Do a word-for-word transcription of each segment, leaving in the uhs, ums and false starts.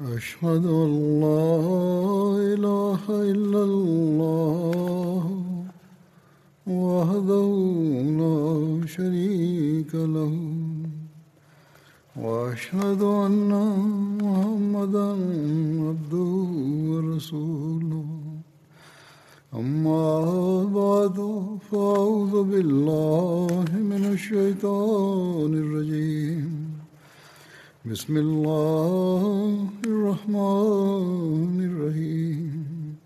أشهد أن لا إله إلا الله وحده لا شريك له وأشهد أن محمدا عبده ورسوله أما بعد فأعوذ بالله من الشيطان الرجيم بسم الله الرحمن الرحيم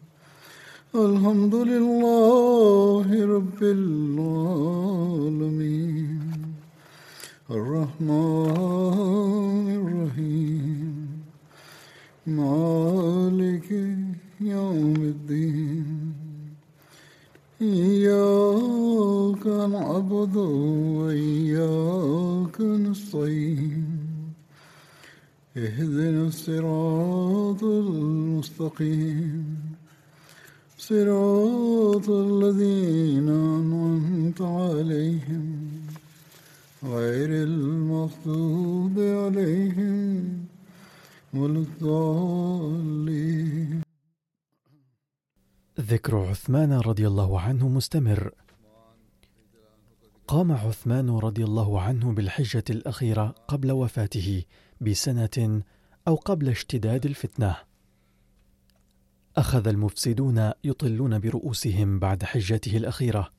الحمد لله رب العالمين الرحمن الرحيم مالك يوم الدين إياك نعبد وإياك نستعين اهدنا الصراط المستقيم صراط الذين أنعمت عليهم غير المغضوب عليهم ولا الضالين. ذكر عثمان رضي الله عنه مستمر. قام عثمان رضي الله عنه بالحجة الأخيرة قبل وفاته بسنة أو قبل اشتداد الفتنة. أخذ المفسدون يطلون برؤوسهم بعد حجته الأخيرة،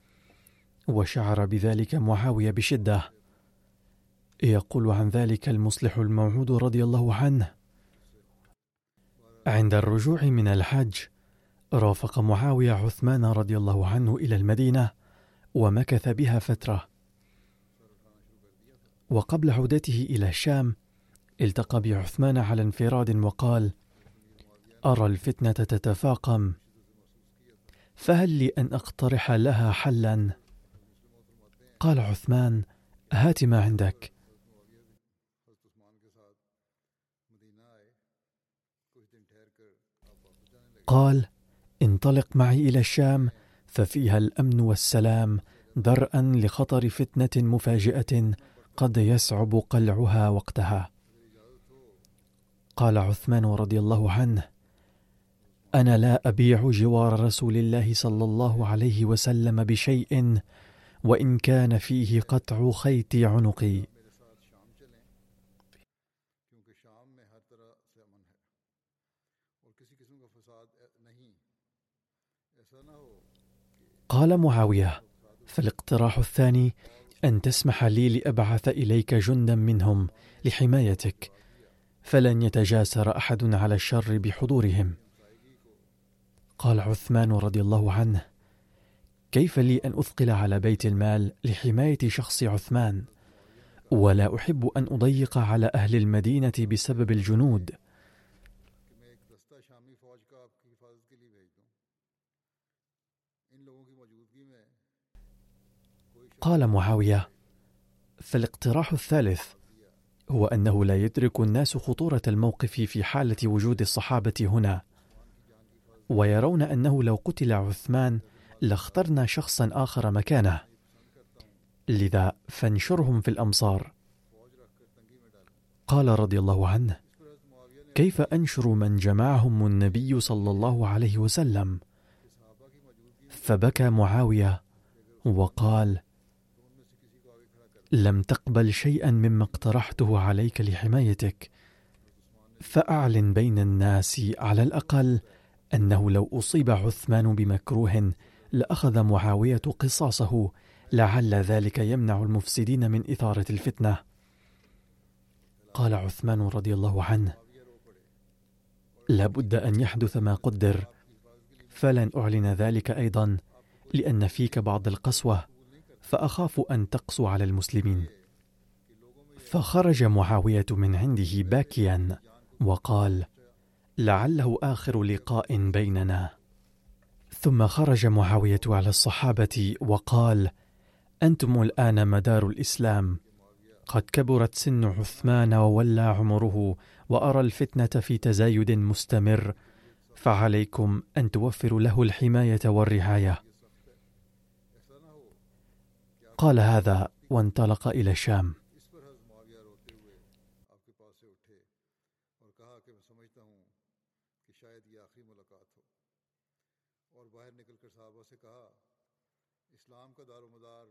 وشعر بذلك معاوية بشدة. يقول عن ذلك المصلح الموعود رضي الله عنه: عند الرجوع من الحج رافق معاوية عثمان رضي الله عنه إلى المدينة ومكث بها فترة، وقبل عودته إلى الشام التقى بعثمان على انفراد وقال: أرى الفتنة تتفاقم، فهل لي أن أقترح لها حلا؟ قال عثمان: هات ما عندك. قال: انطلق معي إلى الشام ففيها الأمن والسلام، درءا لخطر فتنة مفاجئة قد يصعب قلعها وقتها. قال عثمان رضي الله عنه: أنا لا أبيع جوار رسول الله صلى الله عليه وسلم بشيء وإن كان فيه قطع خيط عنقي. قال معاوية: فالاقتراح الثاني أن تسمح لي لأبعث إليك جندا منهم لحمايتك، فلن يتجاسر أحد على الشر بحضورهم. قال عثمان رضي الله عنه: كيف لي أن أثقل على بيت المال لحماية شخص عثمان، ولا أحب أن أضيق على أهل المدينة بسبب الجنود. قال معاوية: فالاقتراح الثالث هو أنه لا يدرك الناس خطورة الموقف في حالة وجود الصحابة هنا، ويرون أنه لو قتل عثمان لاخترنا شخصا آخر مكانه، لذا فانشرهم في الأمصار. قال رضي الله عنه: كيف أنشر من جمعهم النبي صلى الله عليه وسلم؟ فبكى معاوية وقال: لم تقبل شيئا مما اقترحته عليك لحمايتك، فأعلن بين الناس على الأقل أنه لو أصيب عثمان بمكروه لأخذ معاوية قصاصه، لعل ذلك يمنع المفسدين من إثارة الفتنة. قال عثمان رضي الله عنه: لابد أن يحدث ما قدر، فلن أعلن ذلك أيضا، لأن فيك بعض القسوة، فأخاف أن تقسو على المسلمين. فخرج معاوية من عنده باكيا وقال: لعله آخر لقاء بيننا. ثم خرج معاوية على الصحابة وقال: أنتم الآن مدار الإسلام، قد كبرت سن عثمان وولى عمره، وأرى الفتنة في تزايد مستمر، فعليكم أن توفروا له الحماية والرعاية. قال هذا وانطلق إلى الشام. اور کہا کہ میں سمجھتا ہوں کہ شاید یہ آخری ملاقات ہو، اور باہر نکل کر صحابہ سے کہا اسلام کا دار و مدار۔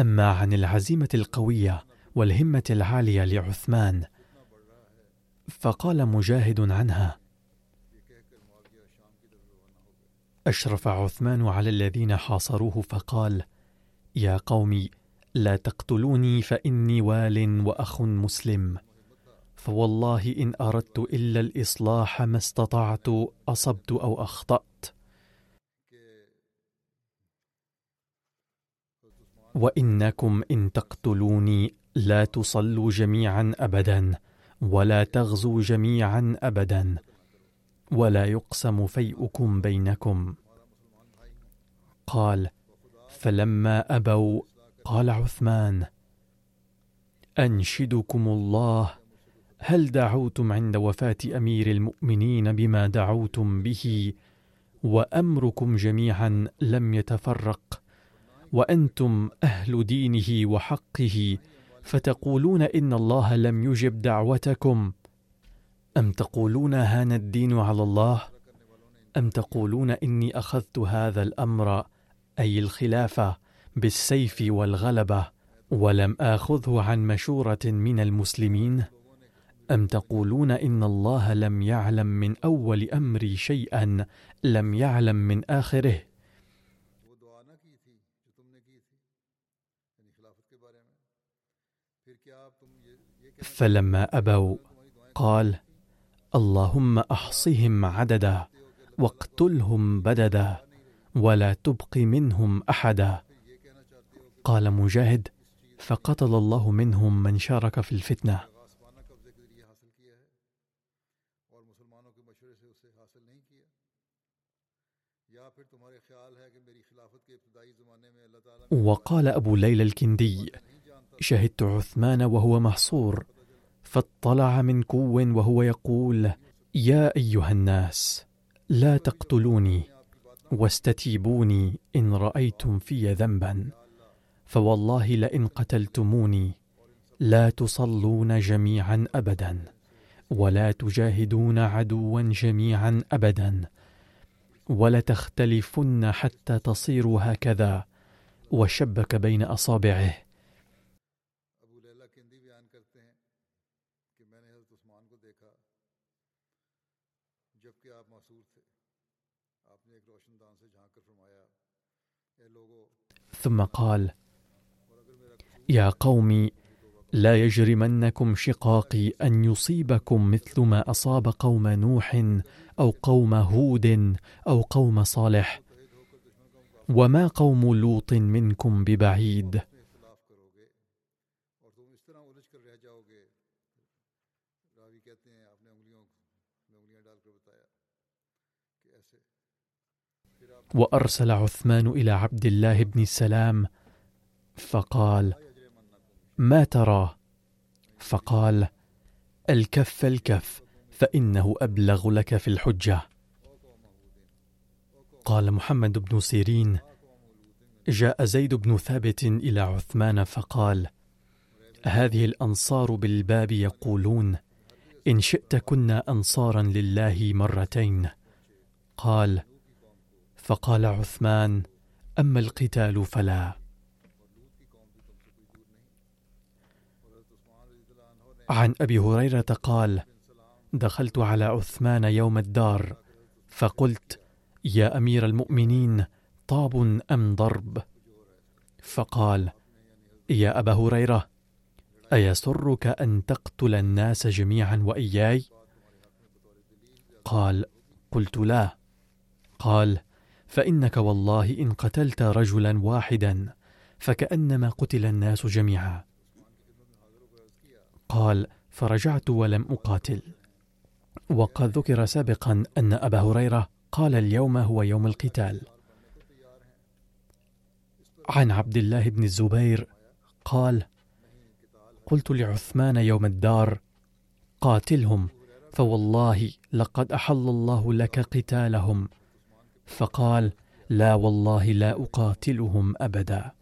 اما عن العزيمة القوية والهمة العالية لعثمان فقال مجاهد عنها: أشرف عثمان على الذين حاصروه فقال: يا قومي لا تقتلوني فإني وال وأخ مسلم، فوالله إن أردت إلا الإصلاح ما استطعت، أصبت أو أخطأت، وإنكم إن تقتلوني لا تصلوا جميعا أبدا، ولا تغزوا جميعا أبدا، ولا يقسم فيئكم بينكم. قال: فلما أبوا قال عثمان: أنشدكم الله، هل دعوتم عند وفاة أمير المؤمنين بما دعوتم به، وأمركم جميعا لم يتفرق، وأنتم أهل دينه وحقه، فتقولون إن الله لم يجب دعوتكم، أم تقولون هان الدين على الله، أم تقولون إني أخذت هذا الأمر أي الخلافة بالسيف والغلبة ولم آخذه عن مشورة من المسلمين، أم تقولون إن الله لم يعلم من أول أمري شيئا لم يعلم من آخره. فلما أبوا قال: اللهم أحصهم عددا واقتلهم بددا، ولا تبق منهم أحدا. قال مجاهد: فقتل الله منهم من شارك في الفتنة. وقال أبو ليلى الكندي: شهدت عثمان وهو محصور، فاطلع من كو وهو يقول: يا أيها الناس لا تقتلوني، واستتيبوني إن رأيتم في ذنبا، فوالله لئن قتلتموني لا تصلون جميعا أبدا، ولا تجاهدون عدوا جميعا أبدا، ولتختلفن حتى تصيروا هكذا، وشبك بين أصابعه. ثم قال: يا قومي لا يجرمنكم شقاقي أن يصيبكم مثل ما أصاب قوم نوح أو قوم هود أو قوم صالح، وما قوم لوط منكم ببعيد. وأرسل عثمان إلى عبد الله بن السلام فقال: ما ترى؟ فقال: الكف الكف، فإنه أبلغ لك في الحجة. قال محمد بن سيرين: جاء زيد بن ثابت إلى عثمان فقال: هذه الأنصار بالباب يقولون إن شئت كنا أنصارا لله مرتين. قال: فقال عثمان: أما القتال فلا. عن أبي هريرة قال: دخلت على عثمان يوم الدار فقلت: يا أمير المؤمنين، طاب أم ضرب؟ فقال: يا أبا هريرة، أيسرك أن تقتل الناس جميعا وإياي؟ قال: قلت لا. قال: فإنك والله إن قتلت رجلا واحدا فكأنما قتل الناس جميعا. قال: فرجعت ولم أقاتل. وقد ذكر سابقا أن أبا هريرة قال: اليوم هو يوم القتال. عن عبد الله بن الزبير قال: قلت لعثمان يوم الدار: قاتلهم، فوالله لقد أحل الله لك قتالهم. فقال: لا والله لا أقاتلهم أبدا.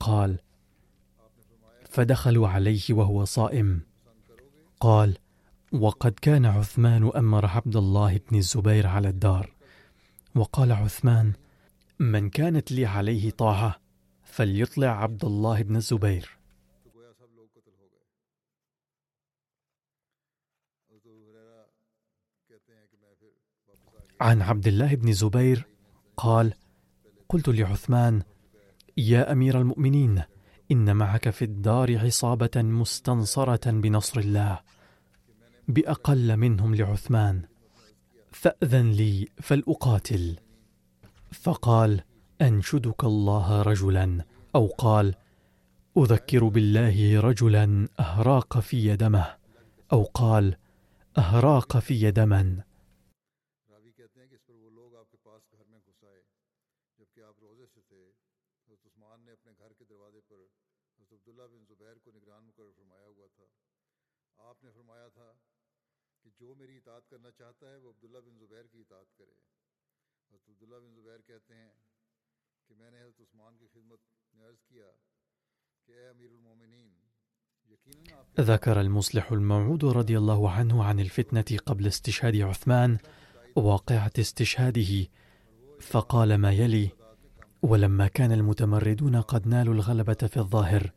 قال: فدخلوا عليه وهو صائم. قال: وقد كان عثمان أمر عبد الله بن الزبير على الدار، وقال عثمان: من كانت لي عليه طاعة فليطلع عبد الله بن الزبير. عن عبد الله بن الزبير قال: قلت لعثمان: يا أمير المؤمنين، إن معك في الدار عصابة مستنصرة بنصر الله بأقل منهم لعثمان، فأذن لي فلأقاتل. فقال: أنشدك الله رجلا، أو قال: أذكر بالله رجلا أهراق في دمه، أو قال: أهراق في دما. ذكر المصلح الموعود رضي الله عنه عن الفتنة قبل استشهاد عثمان واقعة استشهاده، فقال ما يلي: ولما كان المتمردون قد نالوا الغلبة في الظاهر،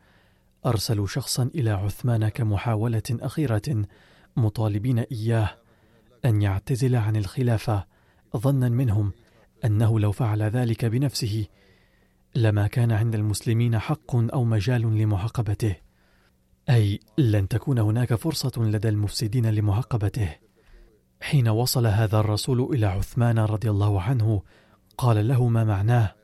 أرسلوا شخصا إلى عثمان كمحاولة أخيرة مطالبين إياه أن يعتزل عن الخلافة، ظنا منهم أنه لو فعل ذلك بنفسه لما كان عند المسلمين حق أو مجال لمعاقبته، أي لن تكون هناك فرصة لدى المفسدين لمعاقبته. حين وصل هذا الرسول إلى عثمان رضي الله عنه قال له ما معناه: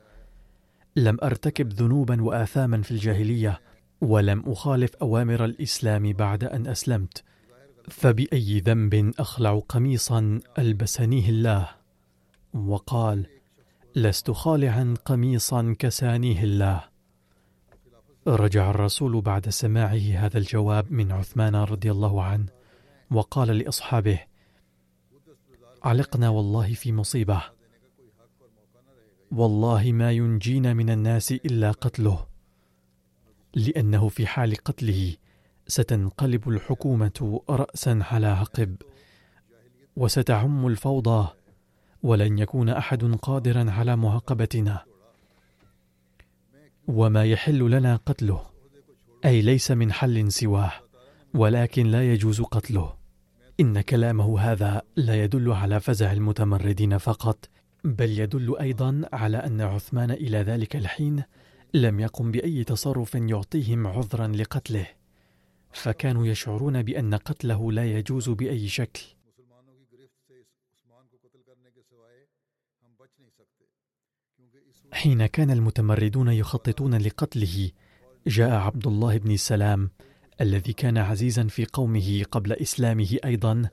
لم أرتكب ذنوبا وآثاما في الجاهلية، ولم أخالف أوامر الإسلام بعد أن أسلمت، فبأي ذنب أخلع قميصا ألبسنيه الله؟ وقال: لست خالعا قميصا كسانيه الله. رجع الرسول بعد سماعه هذا الجواب من عثمان رضي الله عنه وقال لأصحابه: علقنا والله في مصيبة، والله ما ينجينا من الناس إلا قتله، لأنه في حال قتله ستنقلب الحكومة رأسا على عقب، وستعم الفوضى، ولن يكون أحد قادرا على معاقبتنا، وما يحل لنا قتله، أي ليس من حل سواه، ولكن لا يجوز قتله. إن كلامه هذا لا يدل على فزع المتمردين فقط، بل يدل أيضا على أن عثمان إلى ذلك الحين لم يقم بأي تصرف يعطيهم عذرا لقتله، فكانوا يشعرون بأن قتله لا يجوز بأي شكل. حين كان المتمردون يخططون لقتله، جاء عبد الله بن سلام الذي كان عزيزا في قومه قبل إسلامه أيضا،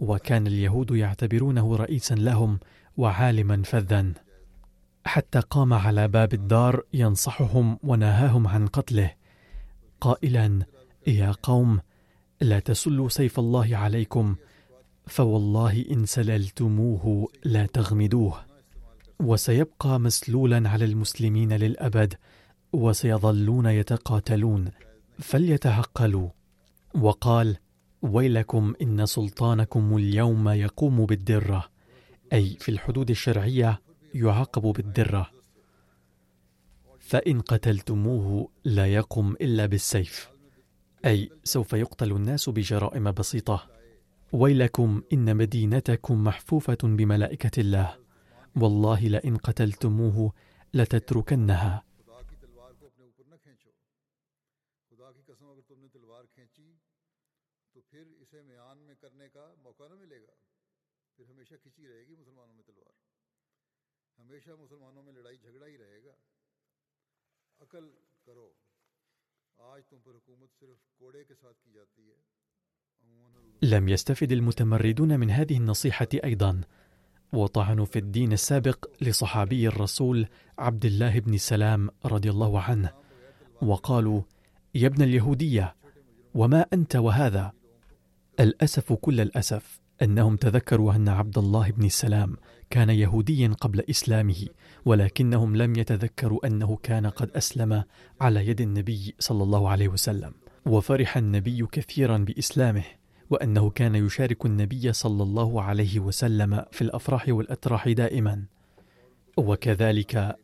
وكان اليهود يعتبرونه رئيسا لهم وعالما فذا، حتى قام على باب الدار ينصحهم ونهاهم عن قتله قائلا: يا قوم، لا تسلوا سيف الله عليكم، فوالله إن سللتموه لا تغمدوه، وسيبقى مسلولا على المسلمين للأبد، وسيظلون يتقاتلون، فليتعقلوا. وقال: ويلكم، إن سلطانكم اليوم يقوم بالدرة، أي في الحدود الشرعية يعاقب بالدرة، فإن قتلتموه لا يقم إلا بالسيف، أي سوف يقتل الناس بجرائم بسيطة. ويلكم، إن مدينتكم محفوفة بملائكة الله، والله لئن قتلتموه لتتركنها. لم يستفد المتمردون من هذه النصيحة أيضا، وطعنوا في الدين السابق لصحابي الرسول عبد الله بن سلام رضي الله عنه، وقالوا: يا ابن اليهودية، وما أنت وهذا؟ الأسف كل الأسف أنهم تذكروا أن عبد الله بن سلام كان يهوديا قبل إسلامه، ولكنهم لم يتذكروا أنه كان قد أسلم على يد النبي صلى الله عليه وسلم، وفرح النبي كثيرا بإسلامه، وأنه كان يشارك النبي صلى الله عليه وسلم في الأفراح والأتراح دائما. وكذلك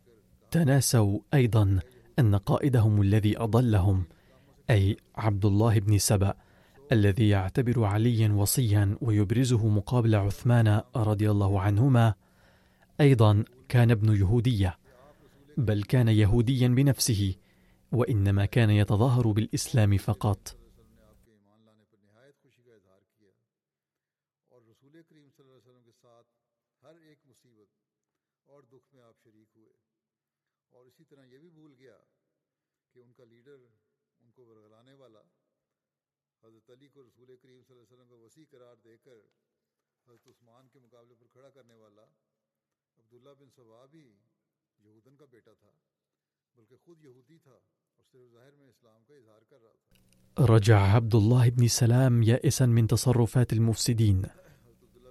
تناسوا أيضا أن قائدهم الذي أضلهم أي عبد الله بن سبأ الذي يعتبر عليا وصيا ويبرزه مقابل عثمان رضي الله عنهما أيضا كان ابن يهودية، بل كان يهوديا بنفسه وإنما كان يتظاهر بالإسلام فقط. رجع عبد الله بن سلام يائسا من تصرفات المفسدين.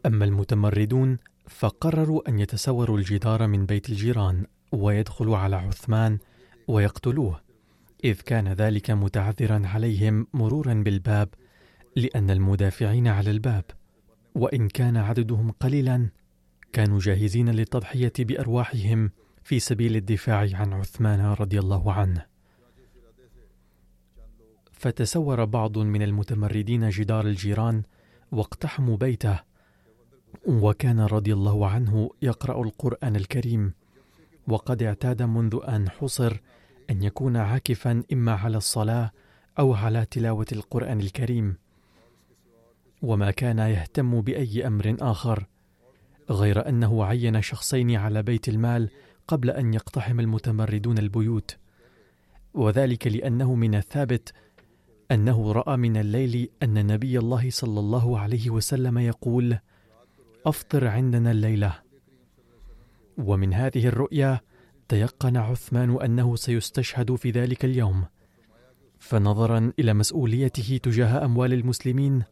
أما المتمردون فقرروا أن يتسوروا الجدار من بيت الجيران ويدخلوا على عثمان ويقتلوه، إذ كان ذلك متعذرا عليهم مرورا بالباب لأن المدافعين على الباب، وإن كان عددهم قليلا كانوا جاهزين للتضحية بأرواحهم في سبيل الدفاع عن عثمان رضي الله عنه. فتسور بعض من المتمردين جدار الجيران واقتحموا بيته، وكان رضي الله عنه يقرأ القرآن الكريم، وقد اعتاد منذ أن حصر أن يكون عاكفا إما على الصلاة أو على تلاوة القرآن الكريم، وما كان يهتم بأي أمر آخر، غير أنه عين شخصين على بيت المال قبل أن يقتحم المتمردون البيوت، وذلك لأنه من الثابت أنه رأى من الليل أن نبي الله صلى الله عليه وسلم يقول: أفطر عندنا الليلة. ومن هذه الرؤيا تيقن عثمان أنه سيستشهد في ذلك اليوم، فنظرا إلى مسؤوليته تجاه أموال المسلمين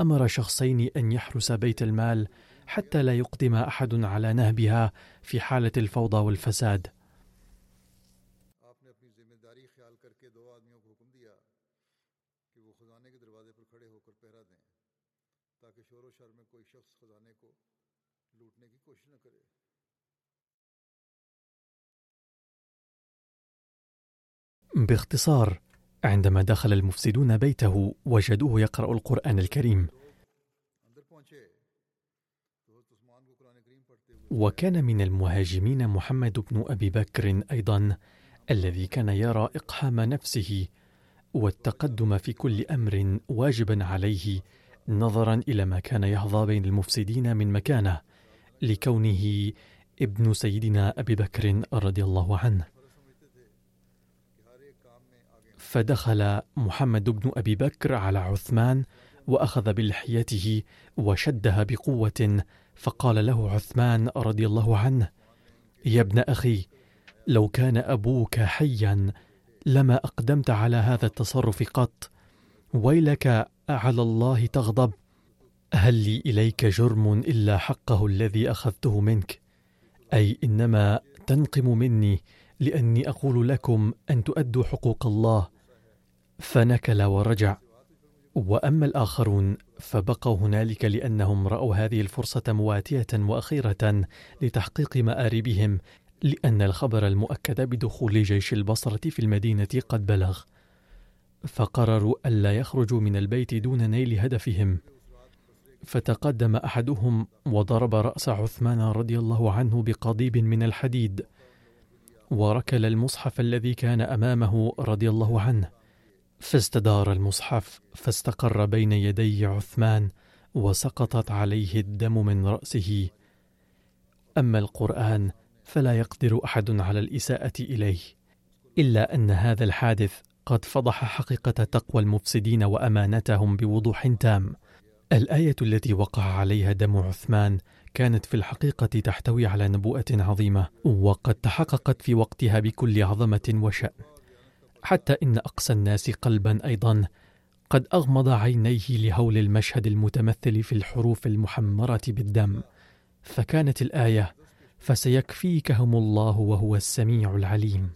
أمر شخصين أن يحرس بيت المال حتى لا يقدم أحد على نهبها في حالة الفوضى والفساد. باختصار، عندما دخل المفسدون بيته وجدوه يقرأ القرآن الكريم، وكان من المهاجمين محمد بن أبي بكر أيضا الذي كان يرى إقحام نفسه والتقدم في كل أمر واجبا عليه، نظرا إلى ما كان يحظى بين المفسدين من مكانه لكونه ابن سيدنا أبي بكر رضي الله عنه. فدخل محمد بن أبي بكر على عثمان وأخذ بلحيته وشدها بقوة، فقال له عثمان رضي الله عنه: يا ابن أخي، لو كان أبوك حيا لما أقدمت على هذا التصرف قط، ويلك على الله تغضب، هل لي إليك جرم إلا حقه الذي أخذته منك؟ أي إنما تنقم مني لأني أقول لكم أن تؤدوا حقوق الله. فنكل ورجع. وأما الآخرون فبقوا هنالك لأنهم رأوا هذه الفرصة مواتية وأخيرة لتحقيق مآربهم، لأن الخبر المؤكد بدخول جيش البصرة في المدينة قد بلغ، فقرروا ألا يخرجوا من البيت دون نيل هدفهم. فتقدم أحدهم وضرب رأس عثمان رضي الله عنه بقضيب من الحديد، وركل المصحف الذي كان أمامه رضي الله عنه، فاستدار المصحف فاستقر بين يدي عثمان وسقطت عليه الدم من رأسه. أما القرآن فلا يقدر أحد على الإساءة إليه، إلا أن هذا الحادث قد فضح حقيقة تقوى المفسدين وأمانتهم بوضوح تام. الآية التي وقع عليها دم عثمان كانت في الحقيقة تحتوي على نبوءة عظيمة، وقد تحققت في وقتها بكل عظمة وشأن، حتى إن أقسى الناس قلبا أيضا قد أغمض عينيه لهول المشهد المتمثل في الحروف المحمرة بالدم، فكانت الآية: فسيكفيكهم الله وهو السميع العليم.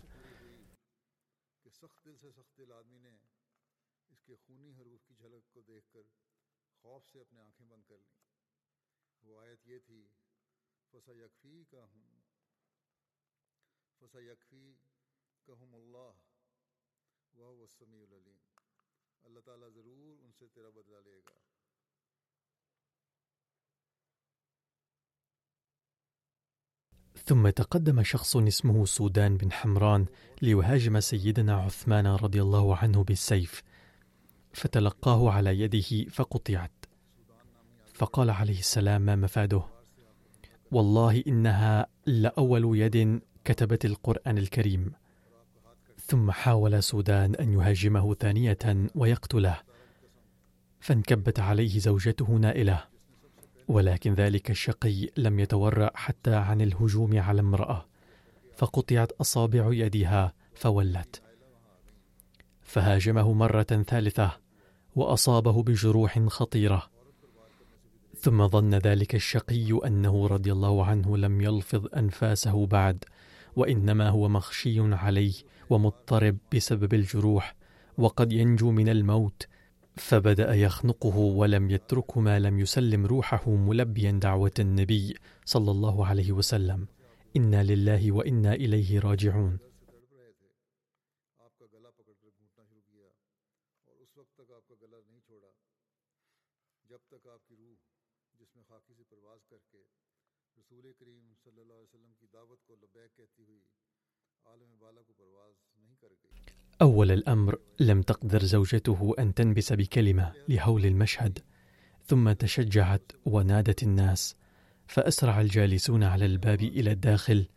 ثم تقدم شخص اسمه سودان بن حمران ليهاجم سيدنا عثمان رضي الله عنه بالسيف، فتلقاه على يده فقطعت، فقال عليه السلام ما مفاده؟ والله إنها لأول يد كتبت القرآن الكريم. ثم حاول سودان أن يهاجمه ثانية ويقتله، فانكبت عليه زوجته نائلة، ولكن ذلك الشقي لم يتورع حتى عن الهجوم على امرأة، فقطعت أصابع يدها فولت. فهاجمه مرة ثالثة وأصابه بجروح خطيرة، ثم ظن ذلك الشقي أنه رضي الله عنه لم يلفظ أنفاسه بعد، وإنما هو مغشي عليه ومضطرب بسبب الجروح وقد ينجو من الموت، فبدأ يخنقه ولم يتركه ما لم يسلم روحه، ملبيا دعوة النبي صلى الله عليه وسلم: إنا لله وإنا إليه راجعون. أول الأمر لم تقدر زوجته أن تنبس بكلمة لهول المشهد، ثم تشجعت ونادت الناس، فأسرع الجالسون على الباب إلى الداخل،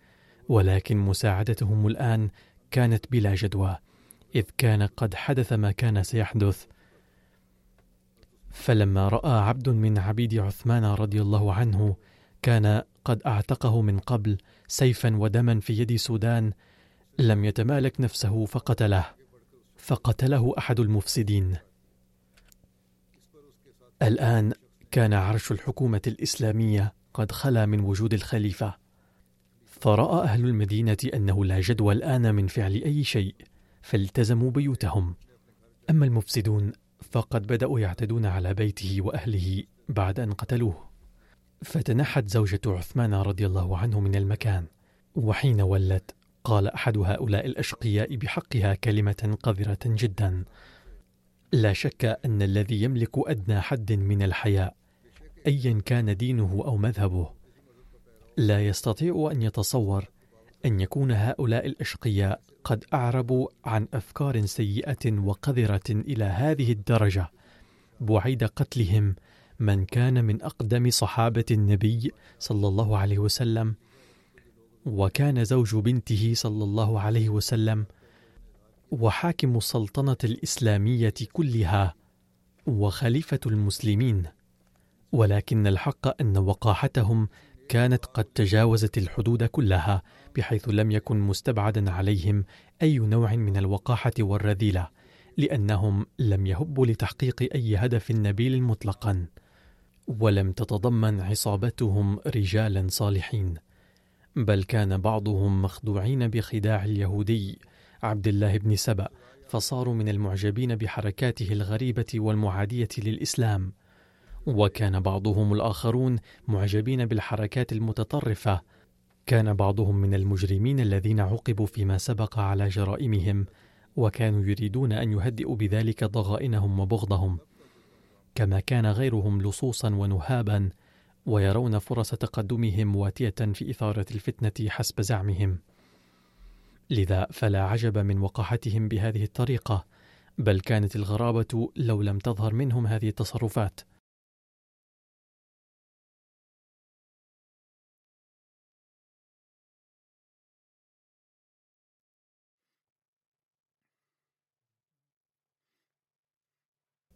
ولكن مساعدتهم الآن كانت بلا جدوى، إذ كان قد حدث ما كان سيحدث. فلما رأى عبد من عبيد عثمان رضي الله عنه كان قد أعتقه من قبل سيفا ودما في يد سودان، لم يتمالك نفسه فقتله فقتله أحد المفسدين. الآن كان عرش الحكومة الإسلامية قد خلا من وجود الخليفة، فرأى أهل المدينة أنه لا جدوى الآن من فعل أي شيء، فالتزموا بيوتهم. أما المفسدون فقد بدأوا يعتدون على بيته وأهله بعد أن قتلوه. فتنحت زوجة عثمان رضي الله عنه من المكان، وحين ولت قال أحد هؤلاء الأشقياء بحقها كلمة قذرة جدا، لا شك أن الذي يملك أدنى حد من الحياء أيا كان دينه أو مذهبه لا يستطيع أن يتصور أن يكون هؤلاء الأشقياء قد أعربوا عن أفكار سيئة وقذرة إلى هذه الدرجة، بعيد قتلهم من كان من أقدم صحابة النبي صلى الله عليه وسلم، وكان زوج بنته صلى الله عليه وسلم، وحاكم السلطنة الإسلامية كلها، وخليفة المسلمين. ولكن الحق أن وقاحتهم كانت قد تجاوزت الحدود كلها، بحيث لم يكن مستبعدا عليهم أي نوع من الوقاحة والرذيلة، لأنهم لم يهبوا لتحقيق أي هدف نبيل مطلقا، ولم تتضمن عصابتهم رجالا صالحين، بل كان بعضهم مخدوعين بخداع اليهودي عبد الله بن سبأ، فصاروا من المعجبين بحركاته الغريبة والمعادية للإسلام، وكان بعضهم الآخرون معجبين بالحركات المتطرفة. كان بعضهم من المجرمين الذين عوقبوا فيما سبق على جرائمهم، وكانوا يريدون أن يهدئوا بذلك ضغائنهم وبغضهم، كما كان غيرهم لصوصا ونهابا، ويرون فرص تقدمهم واتية في إثارة الفتنة حسب زعمهم. لذا فلا عجب من وقاحتهم بهذه الطريقة، بل كانت الغرابة لو لم تظهر منهم هذه التصرفات.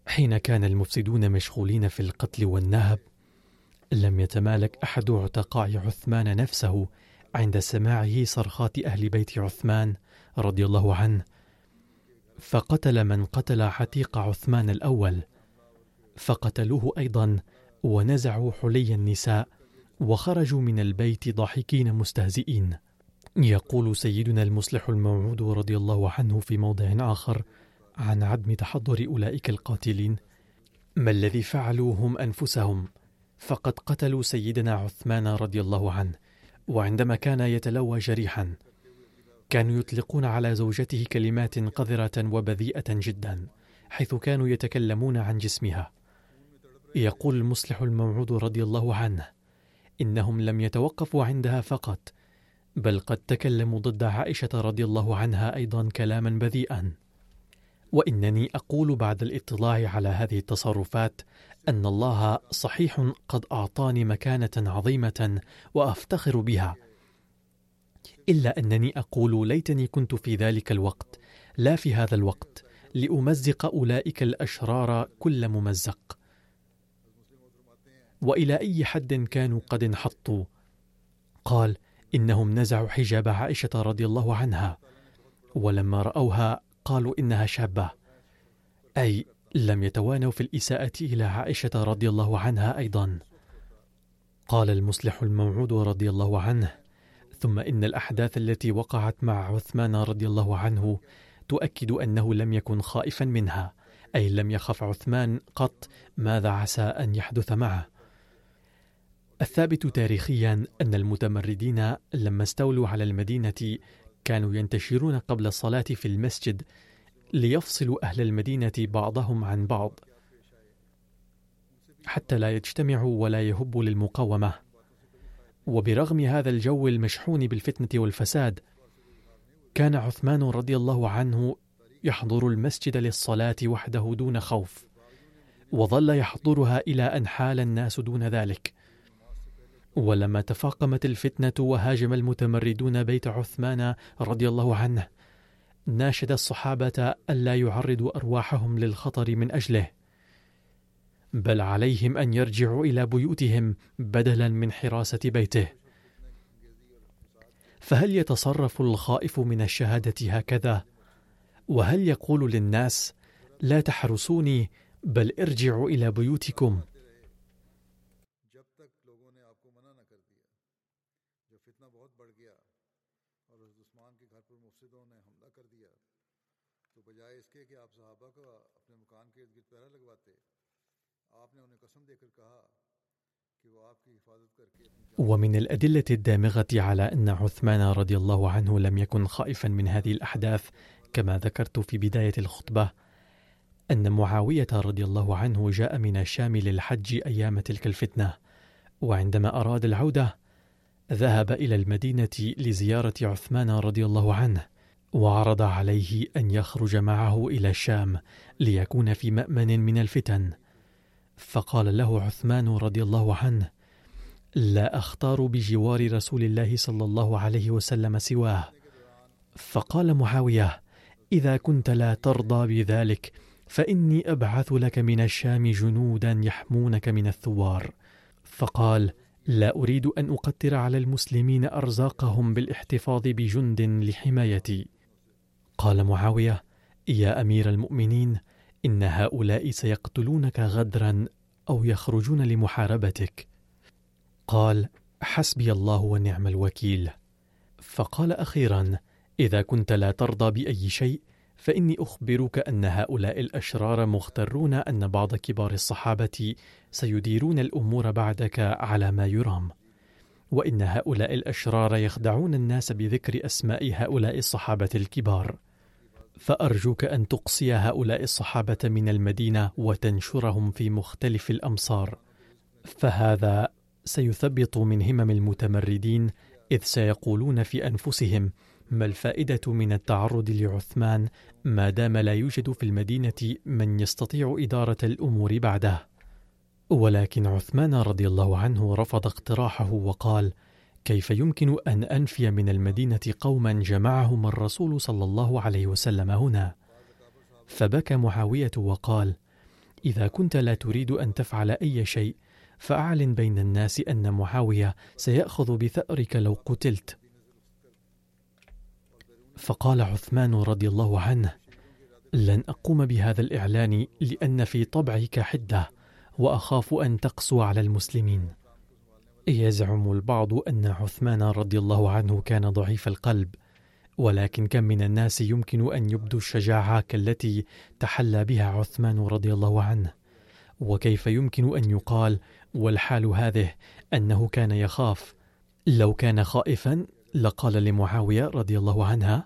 حين كان المفسدون مشغولين في القتل والنهب، لم يتمالك أحد عتقاء عثمان نفسه عند سماعه صرخات أهل بيت عثمان رضي الله عنه، فقتل من قتل عتيق عثمان الأول، فقتلوه أيضا ونزعوا حلي النساء، وخرجوا من البيت ضاحكين مستهزئين. يقول سيدنا المصلح الموعود رضي الله عنه في موضع آخر عن عدم تحضر أولئك القاتلين: ما الذي فعلوا هم أنفسهم؟ فقد قتلوا سيدنا عثمان رضي الله عنه، وعندما كان يتلوى جريحا كانوا يطلقون على زوجته كلمات قذرة وبذيئة جدا، حيث كانوا يتكلمون عن جسمها. يقول المصلح الموعود رضي الله عنه: إنهم لم يتوقفوا عندها فقط، بل قد تكلموا ضد عائشة رضي الله عنها أيضا كلاما بذيئا. وإنني أقول بعد الاطلاع على هذه التصرفات أن الله صحيح قد أعطاني مكانة عظيمة وأفتخر بها، إلا أنني أقول ليتني كنت في ذلك الوقت لا في هذا الوقت، لأمزق أولئك الأشرار كل ممزق، وإلى أي حد كانوا قد انحطوا. قال: إنهم نزعوا حجاب عائشة رضي الله عنها، ولما رأوها قالوا إنها شابة، أي لم يتوانوا في الإساءة إلى عائشة رضي الله عنها أيضا. قال المصلح الموعود رضي الله عنه: ثم إن الأحداث التي وقعت مع عثمان رضي الله عنه تؤكد أنه لم يكن خائفا منها، أي لم يخف عثمان قط ماذا عسى أن يحدث معه. الثابت تاريخيا أن المتمردين لما استولوا على المدينة كانوا ينتشرون قبل الصلاة في المسجد ليفصلوا أهل المدينة بعضهم عن بعض حتى لا يجتمعوا ولا يهبوا للمقاومة. وبرغم هذا الجو المشحون بالفتنة والفساد، كان عثمان رضي الله عنه يحضر المسجد للصلاة وحده دون خوف، وظل يحضرها إلى أن حال الناس دون ذلك. ولما تفاقمت الفتنة وهاجم المتمردون بيت عثمان رضي الله عنه، ناشد الصحابة ألا يعرضوا أرواحهم للخطر من أجله، بل عليهم أن يرجعوا إلى بيوتهم بدلا من حراسة بيته. فهل يتصرف الخائف من الشهادة هكذا؟ وهل يقول للناس: لا تحرسوني بل ارجعوا إلى بيوتكم؟ ومن الأدلة الدامغة على أن عثمان رضي الله عنه لم يكن خائفا من هذه الأحداث كما ذكرت في بداية الخطبة، أن معاوية رضي الله عنه جاء من الشام للحج أيام تلك الفتنة، وعندما أراد العودة ذهب إلى المدينة لزيارة عثمان رضي الله عنه، وعرض عليه أن يخرج معه إلى الشام ليكون في مأمن من الفتن. فقال له عثمان رضي الله عنه: لا أختار بجوار رسول الله صلى الله عليه وسلم سواه. فقال معاوية: إذا كنت لا ترضى بذلك فإني أبعث لك من الشام جنودا يحمونك من الثوار. فقال: لا أريد أن أقتر على المسلمين أرزاقهم بالاحتفاظ بجند لحمايتي. قال معاوية: يا أمير المؤمنين، إن هؤلاء سيقتلونك غدرا أو يخرجون لمحاربتك. قال: حسبي الله ونعم الوكيل. فقال أخيرا: إذا كنت لا ترضى بأي شيء فإني أخبرك أن هؤلاء الأشرار مغترون أن بعض كبار الصحابة سيديرون الأمور بعدك على ما يرام، وإن هؤلاء الأشرار يخدعون الناس بذكر أسماء هؤلاء الصحابة الكبار، فأرجوك أن تقصي هؤلاء الصحابة من المدينة وتنشرهم في مختلف الأمصار، فهذا سيثبط من همم المتمردين، إذ سيقولون في أنفسهم: ما الفائدة من التعرض لعثمان ما دام لا يوجد في المدينة من يستطيع إدارة الأمور بعده؟ ولكن عثمان رضي الله عنه رفض اقتراحه وقال: كيف يمكن أن أنفي من المدينة قوما جمعهم الرسول صلى الله عليه وسلم هنا؟ فبكى معاوية وقال: إذا كنت لا تريد أن تفعل أي شيء فأعلن بين الناس أن معاوية سيأخذ بثأرك لو قتلت. فقال عثمان رضي الله عنه: لن أقوم بهذا الإعلان لأن في طبعك حدة، وأخاف أن تقسو على المسلمين. يزعم البعض أن عثمان رضي الله عنه كان ضعيف القلب، ولكن كم من الناس يمكن أن يبدوا الشجاعة كالتي تحلى بها عثمان رضي الله عنه، وكيف يمكن أن يقال والحال هذه أنه كان يخاف؟ لو كان خائفا لقال لمعاوية رضي الله عنها: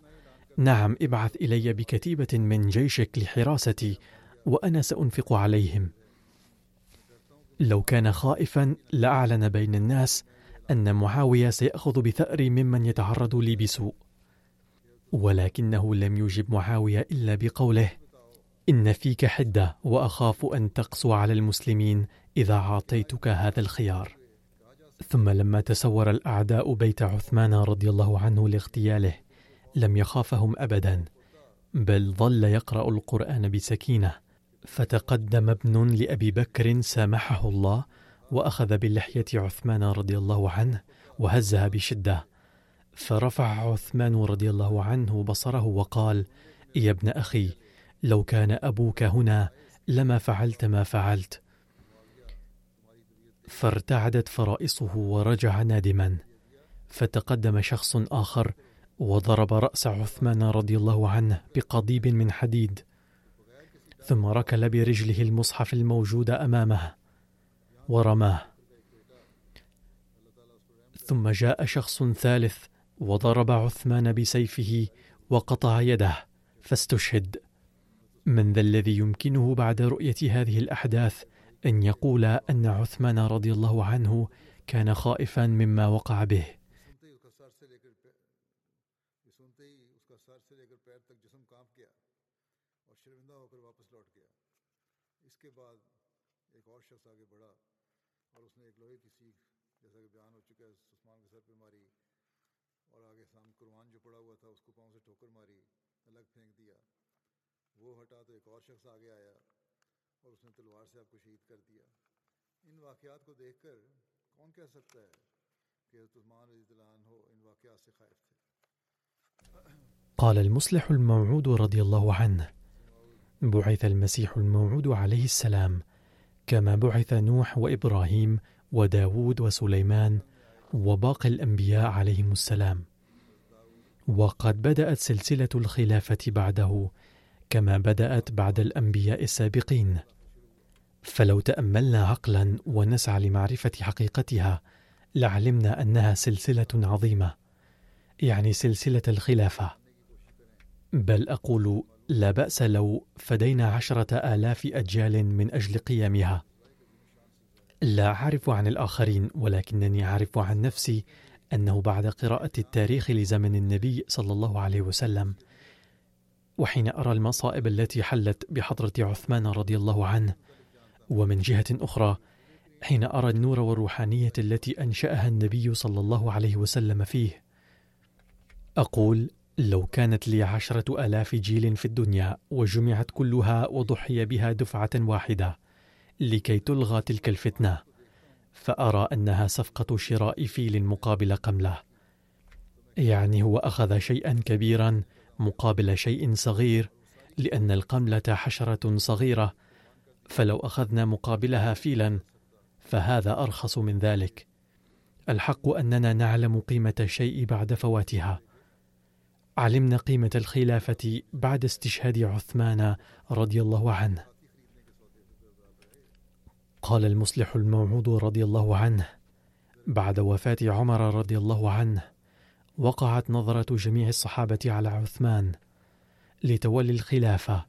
نعم، ابعث إلي بكتيبة من جيشك لحراستي وأنا سأنفق عليهم. لو كان خائفا لأعلن بين الناس أن معاوية سيأخذ بثأر ممن يتعرض لي بسوء، ولكنه لم يجب معاوية إلا بقوله: إن فيك حدة وأخاف أن تقسو على المسلمين إذا أعطيتك هذا الخيار. ثم لما تسور الأعداء بيت عثمان رضي الله عنه لاغتياله لم يخافهم أبدا، بل ظل يقرأ القرآن بسكينة. فتقدم ابن لأبي بكر سامحه الله وأخذ باللحية عثمان رضي الله عنه وهزها بشدة، فرفع عثمان رضي الله عنه بصره وقال: يا ابن أخي، لو كان أبوك هنا لما فعلت ما فعلت. فارتعدت فرائصه ورجع نادما، فتقدم شخص آخر وضرب رأس عثمان رضي الله عنه بقضيب من حديد، ثم ركل برجله المصحف الموجود أمامه ورماه. ثم جاء شخص ثالث وضرب عثمان بسيفه وقطع يده فاستشهد. من ذا الذي يمكنه بعد رؤية هذه الأحداث أن يقول أن عثمان رضي الله عنه كان خائفا مما وقع به؟ قال المصلح الموعود رضي الله عنه: بعث المسيح الموعود عليه السلام كما بعث نوح وإبراهيم وداود وسليمان وباقي الأنبياء عليهم السلام، وقد بدأت سلسلة الخلافة بعده كما بدأت بعد الأنبياء السابقين. فلو تأملنا عقلا ونسعى لمعرفة حقيقتها لعلمنا أنها سلسلة عظيمة، يعني سلسلة الخلافة. بل أقول لا بأس لو فدينا عشرة آلاف أجيال من أجل قيامها. لا أعرف عن الآخرين، ولكنني أعرف عن نفسي أنه بعد قراءة التاريخ لزمن النبي صلى الله عليه وسلم، وحين أرى المصائب التي حلت بحضرة عثمان رضي الله عنه، ومن جهة أخرى حين أرى النور والروحانية التي أنشأها النبي صلى الله عليه وسلم فيه، أقول: لو كانت لي عشرة آلاف جيل في الدنيا وجمعت كلها وضحي بها دفعة واحدة لكي تلغى تلك الفتنة، فأرى أنها صفقة شراء فيل مقابل قملة، يعني هو أخذ شيئا كبيرا مقابل شيء صغير، لأن القملة حشرة صغيرة، فلو أخذنا مقابلها فيلا فهذا أرخص من ذلك. الحق أننا نعلم قيمة الشيء بعد فواتها. علمنا قيمة الخلافة بعد استشهاد عثمان رضي الله عنه. قال المصلح الموعود رضي الله عنه: بعد وفاة عمر رضي الله عنه وقعت نظرة جميع الصحابة على عثمان لتولي الخلافة،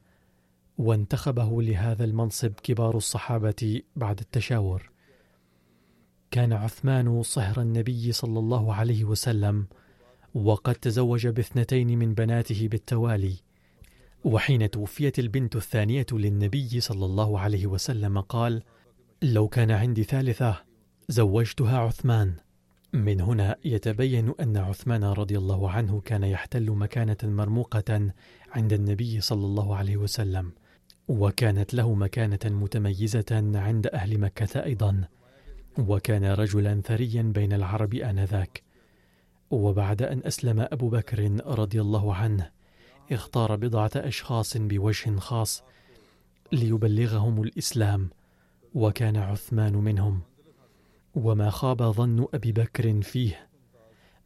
وانتخبه لهذا المنصب كبار الصحابة بعد التشاور. كان عثمان صهر النبي صلى الله عليه وسلم، وقد تزوج باثنتين من بناته بالتوالي، وحين توفيت البنت الثانية للنبي صلى الله عليه وسلم قال: لو كان عندي ثالثة زوجتها عثمان. من هنا يتبين أن عثمان رضي الله عنه كان يحتل مكانة مرموقة عند النبي صلى الله عليه وسلم، وكانت له مكانة متميزة عند أهل مكة أيضا، وكان رجلا ثريا بين العرب آنذاك. وبعد أن أسلم أبو بكر رضي الله عنه اختار بضعة أشخاص بوجه خاص ليبلغهم الإسلام، وكان عثمان منهم، وما خاب ظن أبي بكر فيه،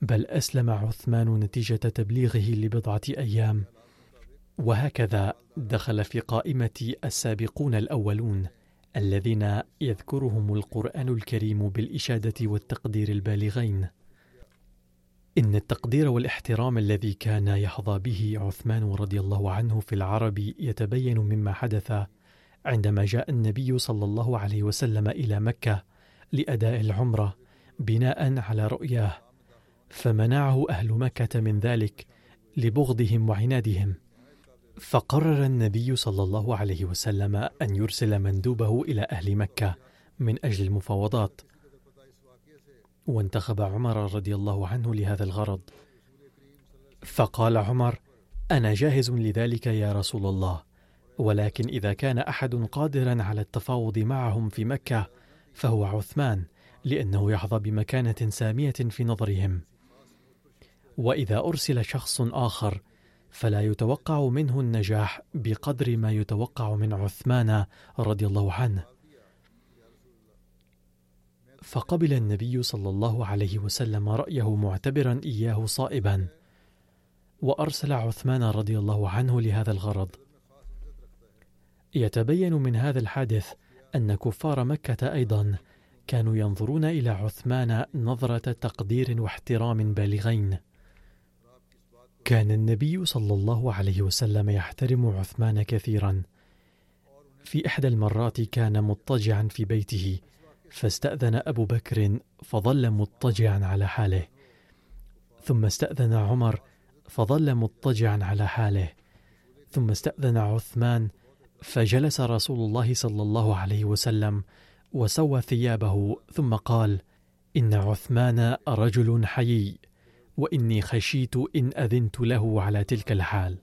بل أسلم عثمان نتيجة تبليغه لبضعة أيام. وهكذا دخل في قائمة السابقون الأولون الذين يذكرهم القرآن الكريم بالإشادة والتقدير البالغين. إن التقدير والاحترام الذي كان يحظى به عثمان رضي الله عنه في العرب يتبين مما حدث عندما جاء النبي صلى الله عليه وسلم إلى مكة لأداء العمرة بناء على رؤياه، فمنعه أهل مكة من ذلك لبغضهم وعنادهم، فقرر النبي صلى الله عليه وسلم أن يرسل مندوبه إلى أهل مكة من أجل المفاوضات، وانتخب عمر رضي الله عنه لهذا الغرض. فقال عمر: أنا جاهز لذلك يا رسول الله، ولكن إذا كان أحد قادرا على التفاوض معهم في مكة فهو عثمان، لأنه يحظى بمكانة سامية في نظرهم، وإذا أرسل شخص آخر فلا يتوقع منه النجاح بقدر ما يتوقع من عثمان رضي الله عنه. فقبل النبي صلى الله عليه وسلم رأيه معتبرا إياه صائبا، وأرسل عثمان رضي الله عنه لهذا الغرض. يتبين من هذا الحادث أن كفار مكة أيضا كانوا ينظرون إلى عثمان نظرة تقدير واحترام بالغين. كان النبي صلى الله عليه وسلم يحترم عثمان كثيرا. في إحدى المرات كان مضطجعا في بيته، فاستأذن أبو بكر فظل مضطجعا على حاله، ثم استأذن عمر فظل مضطجعا على حاله، ثم استأذن عثمان، فجلس رسول الله صلى الله عليه وسلم وسوى ثيابه، ثم قال: إن عثمان رجل حيي، وإني خشيت إن أذنت له على تلك الحال.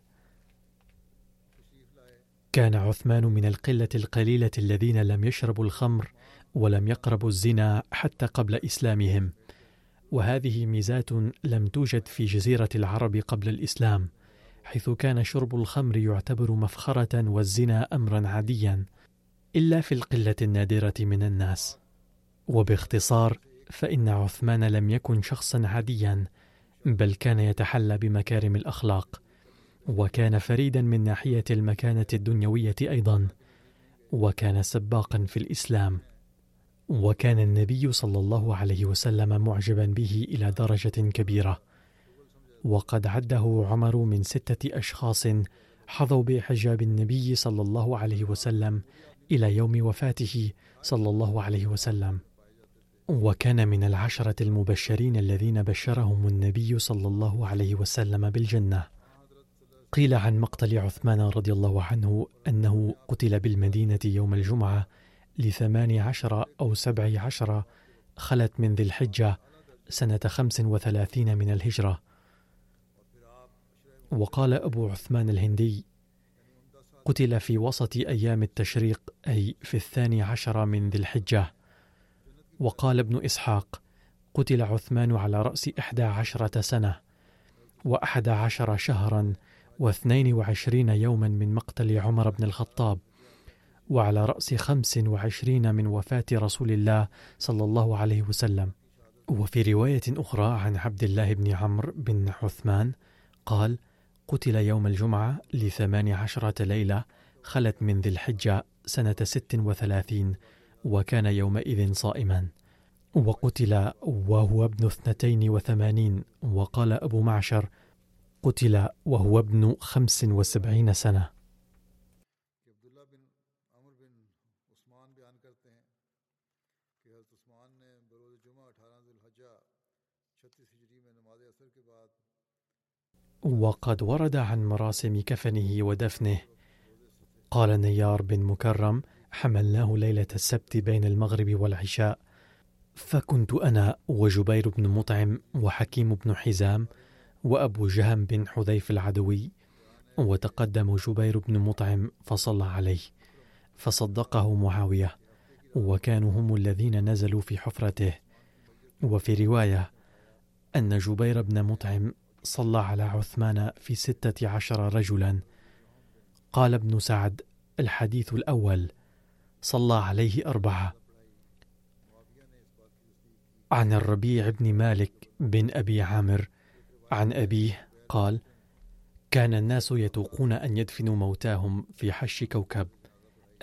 كان عثمان من القلة القليلة الذين لم يشربوا الخمر ولم يقربوا الزنا حتى قبل إسلامهم، وهذه ميزات لم توجد في جزيرة العرب قبل الإسلام، حيث كان شرب الخمر يعتبر مفخرة والزنا أمرا عاديا، إلا في القلة النادرة من الناس. وباختصار، فإن عثمان لم يكن شخصا عاديا، بل كان يتحلى بمكارم الأخلاق، وكان فريدا من ناحية المكانة الدنيوية أيضا، وكان سباقا في الإسلام، وكان النبي صلى الله عليه وسلم معجبا به إلى درجة كبيرة. وقد عده عمر من ستة أشخاص حظوا بحجاب النبي صلى الله عليه وسلم إلى يوم وفاته صلى الله عليه وسلم، وكان من العشرة المبشرين الذين بشرهم النبي صلى الله عليه وسلم بالجنة. قيل عن مقتل عثمان رضي الله عنه أنه قتل بالمدينة يوم الجمعة لثمان عشر أو سبع عشر خلت من ذي الحجة سنة خمس وثلاثين من الهجرة. وقال أبو عثمان الهندي: قتل في وسط أيام التشريق، أي في الثاني عشر من ذي الحجة. وقال ابن إسحاق: قتل عثمان على رأس إحدى عشرة سنة وأحد عشر شهرا واثنين وعشرين يوما من مقتل عمر بن الخطاب، وعلى رأس خمس وعشرين من وفاة رسول الله صلى الله عليه وسلم. وفي رواية أخرى عن عبد الله بن عمرو بن عثمان قال: قتل يوم الجمعة لثمان عشرة ليلة خلت من ذي الحجة سنة ست وثلاثين، وكان يومئذ صائما، وقتل وهو ابن اثنتين وثمانين. وقال أبو معشر: قتل وهو ابن خمس وسبعين سنة. وقد ورد عن مراسم كفنه ودفنه، قال نيار بن مكرم: حملناه ليلة السبت بين المغرب والعشاء، فكنت أنا وجبير بن مطعم وحكيم بن حزام وأبو جهم بن حذيف العدوي، وتقدم جبير بن مطعم فصلى عليه فصدقه معاوية، وكانوا هم الذين نزلوا في حفرته. وفي رواية أن جبير بن مطعم صلى على عثمان في ستة عشر رجلا. قال ابن سعد: الحديث الأول صلى عليه أربعة. عن الربيع بن مالك بن أبي عامر عن أبيه قال: كان الناس يتوقون أن يدفنوا موتاهم في حش كوكب،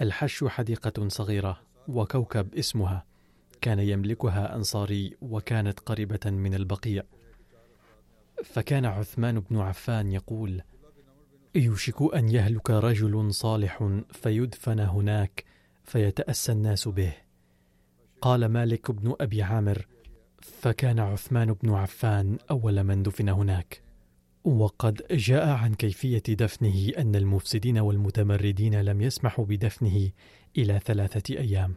الحش حديقة صغيرة وكوكب اسمها، كان يملكها أنصاري وكانت قريبة من البقيع. فكان عثمان بن عفان يقول: يوشك أن يهلك رجل صالح فيدفن هناك فيتأسى الناس به. قال مالك بن أبي عامر: فكان عثمان بن عفان أول من دفن هناك. وقد جاء عن كيفية دفنه أن المفسدين والمتمردين لم يسمحوا بدفنه إلى ثلاثة أيام.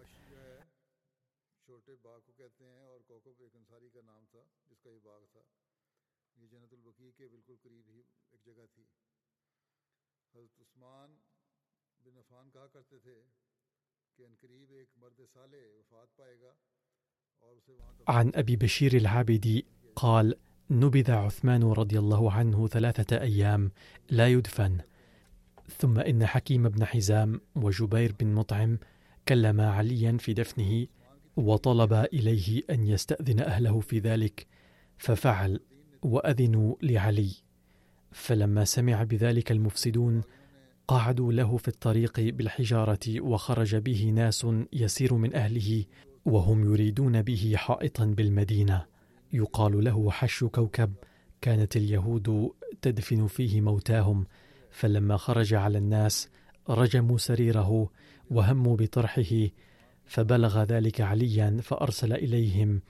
عن أبي بشير العابدي قال: نبذ عثمان رضي الله عنه ثلاثة أيام لا يدفن، ثم إن حكيم بن حزام وجبير بن مطعم كلما عليا في دفنه وطلب إليه أن يستأذن أهله في ذلك، ففعل وأذنوا لعلي. فلما سمع بذلك المفسدون قعدوا له في الطريق بالحجارة، وخرج به ناس يسير من أهله وهم يريدون به حائطا بالمدينة يقال له حش كوكب، كانت اليهود تدفن فيه موتاهم. فلما خرج على الناس رجموا سريره وهموا بطرحه، فبلغ ذلك عليا فأرسل إليهم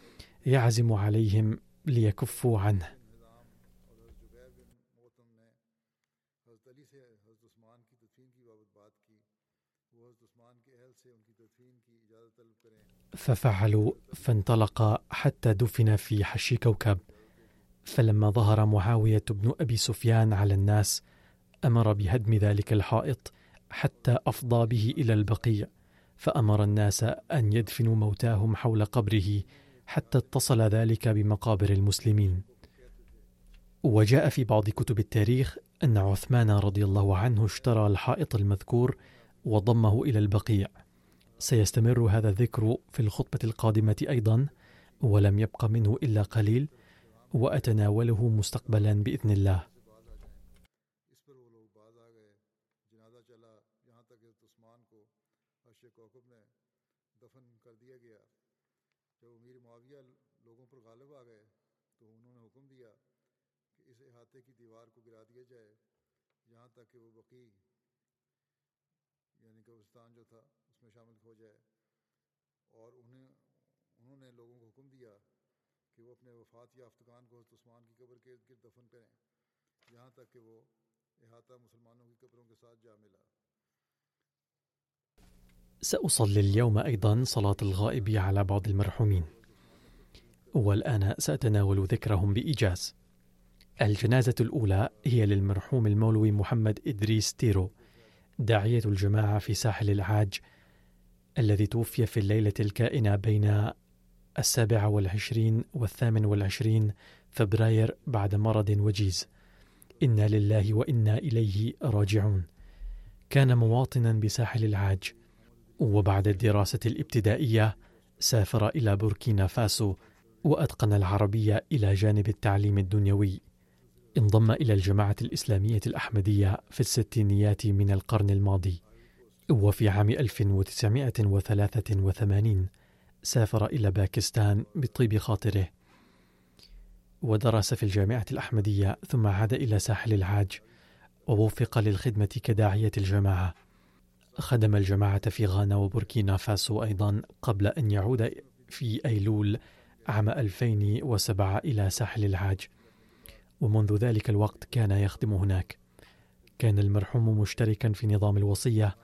يعزم عليهم ليكفوا عنه. ففعلوا، فانطلق حتى دفن في حش كوكب. فلما ظهر معاوية بن أبي سفيان على الناس أمر بهدم ذلك الحائط حتى أفضى به إلى البقيع، فأمر الناس أن يدفنوا موتاهم حول قبره حتى اتصل ذلك بمقابر المسلمين. وجاء في بعض كتب التاريخ أن عثمان رضي الله عنه اشترى الحائط المذكور وضمه إلى البقيع. سيستمر هذا الذكر في الخطبة القادمة أيضا، ولم يبق منه إلا قليل وأتناوله مستقبلا بإذن الله. سأصلي اليوم أيضا صلاة الغائب على بعض المرحومين، والآن سأتناول ذكرهم بإيجاز. الجنازة الأولى هي للمرحوم المولوي محمد إدريس تيرو، داعية الجماعة في ساحل العاج، الذي توفي في الليلة الكائنة بين السابع والعشرين والثامن والعشرين فبراير بعد مرض وجيز. إنا لله وإنا إليه راجعون. كان مواطنا بساحل العاج، وبعد الدراسة الابتدائية سافر إلى بوركينا فاسو وأتقن العربية إلى جانب التعليم الدنيوي. انضم إلى الجماعة الإسلامية الأحمدية في الستينيات من القرن الماضي، وفي عام ألف وتسعمائة وثلاثة وثمانين سافر إلى باكستان بطيب خاطره ودرس في الجامعة الأحمدية، ثم عاد إلى ساحل العاج ووفق للخدمة كداعية الجماعة. خدم الجماعة في غانا وبوركينا فاسو أيضا قبل أن يعود في أيلول عام ألفين وسبعة إلى ساحل العاج، ومنذ ذلك الوقت كان يخدم هناك. كان المرحوم مشتركا في نظام الوصية.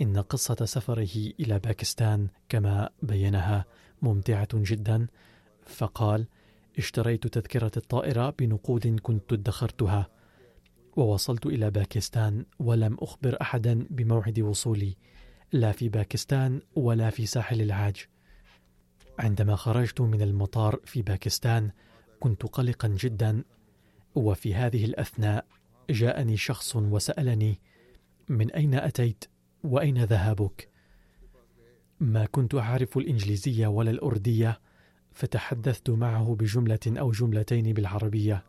إن قصة سفره إلى باكستان كما بينها ممتعة جدا، فقال: اشتريت تذكرة الطائرة بنقود كنت ادخرتها، ووصلت إلى باكستان ولم أخبر أحدا بموعد وصولي، لا في باكستان ولا في ساحل العاج. عندما خرجت من المطار في باكستان كنت قلقا جدا، وفي هذه الأثناء جاءني شخص وسألني: من أين أتيت وأين ذهابك؟ ما كنت أعرف الإنجليزية ولا الأردية، فتحدثت معه بجملة أو جملتين بالعربية،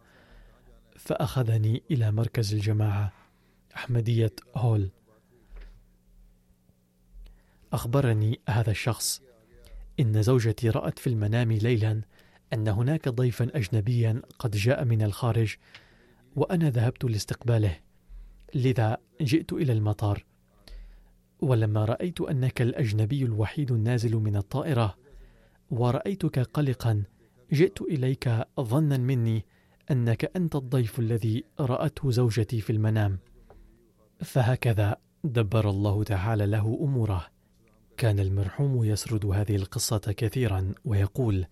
فأخذني إلى مركز الجماعة أحمدية هول. أخبرني هذا الشخص إن زوجتي رأت في المنام ليلا أن هناك ضيفا أجنبيا قد جاء من الخارج، وأنا ذهبت لاستقباله، لذا جئت إلى المطار، ولما رأيت أنك الأجنبي الوحيد النازل من الطائرة ورأيتك قلقا جئت إليك ظنا مني أنك أنت الضيف الذي رأته زوجتي في المنام. فهكذا دبر الله تعالى له أموره. كان المرحوم يسرد هذه القصة كثيرا ويقول: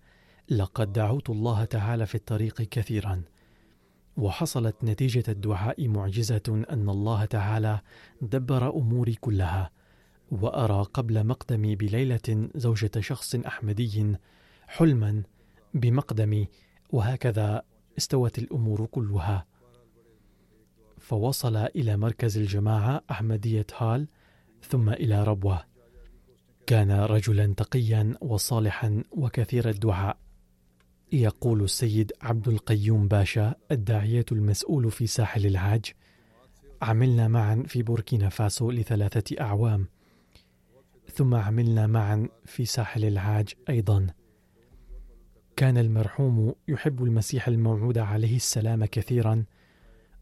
لقد دعوت الله تعالى في الطريق كثيرا، وحصلت نتيجة الدعاء معجزة أن الله تعالى دبر أموري كلها. وأرى قبل مقدمي بليلة زوجة شخص أحمدي حلما بمقدمي، وهكذا استوت الأمور كلها. فوصل إلى مركز الجماعة أحمدية هال ثم إلى ربوة. كان رجلا تقيا وصالحا وكثير الدعاء. يقول السيد عبد القيوم باشا الداعية المسؤول في ساحل العاج: عملنا معا في بوركينا فاسو لثلاثة أعوام، ثم عملنا معا في ساحل العاج أيضا. كان المرحوم يحب المسيح الموعود عليه السلام كثيرا،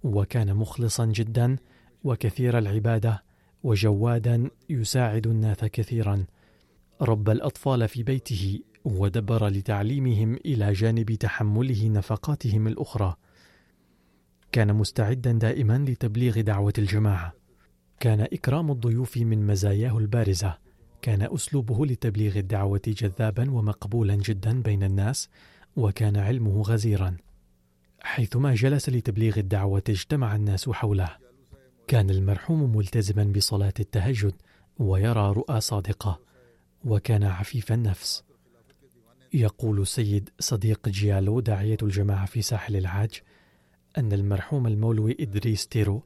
وكان مخلصا جدا وكثير العبادة وجوادا يساعد الناس كثيرا. ربى الأطفال في بيته ودبر لتعليمهم إلى جانب تحمله نفقاتهم الأخرى. كان مستعدا دائما لتبليغ دعوة الجماعة. كان إكرام الضيوف من مزاياه البارزة. كان أسلوبه لتبليغ الدعوة جذابا ومقبولا جدا بين الناس، وكان علمه غزيرا. حيثما جلس لتبليغ الدعوة اجتمع الناس حوله. كان المرحوم ملتزما بصلاة التهجد ويرى رؤى صادقة، وكان عفيف النفس. يقول السيد صديق جيالو داعية الجماعة في ساحل العاج أن المرحوم المولوي إدريس تيرو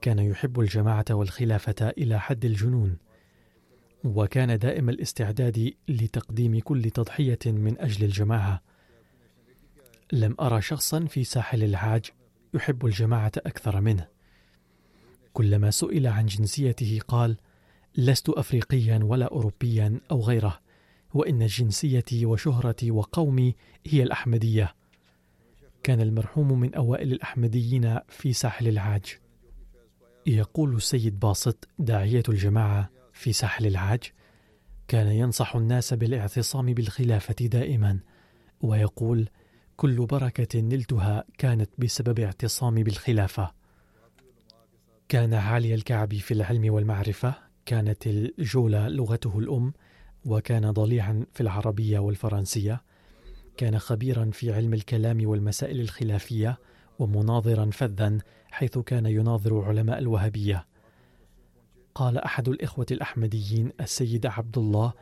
كان يحب الجماعة والخلافة إلى حد الجنون، وكان دائم الاستعداد لتقديم كل تضحية من أجل الجماعة. لم أرى شخصا في ساحل العاج يحب الجماعة أكثر منه. كلما سئل عن جنسيته قال: لست أفريقيا ولا أوروبيا أو غيره، وإن جنسيتي وشهرتي وقومي هي الأحمدية. كان المرحوم من أوائل الأحمديين في ساحل العاج. يقول السيد باسط داعية الجماعة في ساحل العاج: كان ينصح الناس بالاعتصام بالخلافة دائما، ويقول: كل بركة نلتها كانت بسبب اعتصامي بالخلافة. كان عالي الكعب في العلم والمعرفة. كانت الجولة لغته الأم، وكان ضليعا في العربية والفرنسية. كان خبيرا في علم الكلام والمسائل الخلافية، ومناظرا فذا حيث كان يناظر علماء الوهابية. قال أحد الإخوة الأحمديين السيد عبد الله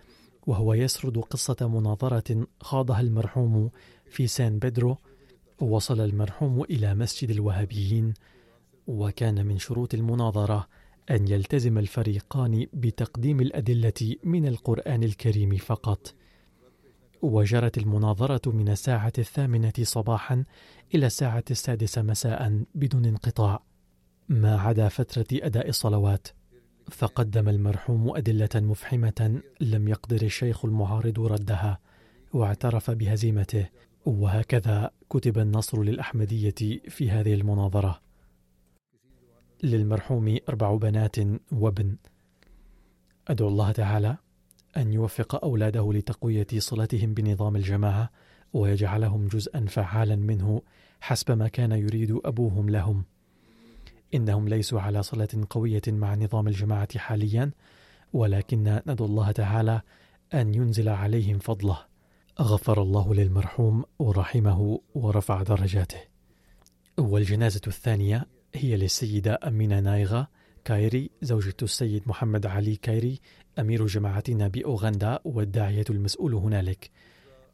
وهو يسرد قصة مناظرة خاضها المرحوم في سان بيدرو: وصل المرحوم إلى مسجد الوهابيين، وكان من شروط المناظرة أن يلتزم الفريقان بتقديم الأدلة من القرآن الكريم فقط. وجرت المناظرة من الساعة الثامنة صباحا إلى الساعة السادسة مساء بدون انقطاع، ما عدا فترة أداء الصلوات. فقدم المرحوم أدلة مفحمة لم يقدر الشيخ المعارض ردها، واعترف بهزيمته. وهكذا كتب النصر للأحمدية في هذه المناظرة. للمرحوم أربع بنات وابن. أدعو الله تعالى أن يوفق أولاده لتقوية صلتهم بنظام الجماعة، ويجعلهم جزءا فعالا منه حسب ما كان يريد أبوهم لهم. إنهم ليسوا على صلة قوية مع نظام الجماعة حاليا، ولكن ندعو الله تعالى أن ينزل عليهم فضله. غفر الله للمرحوم ورحمه ورفع درجاته. والجنازة الثانية هي للسيدة أمينة نايغا كايري، زوجة السيد محمد علي كايري أمير جماعتنا بأوغندا والداعية المسؤول هنالك،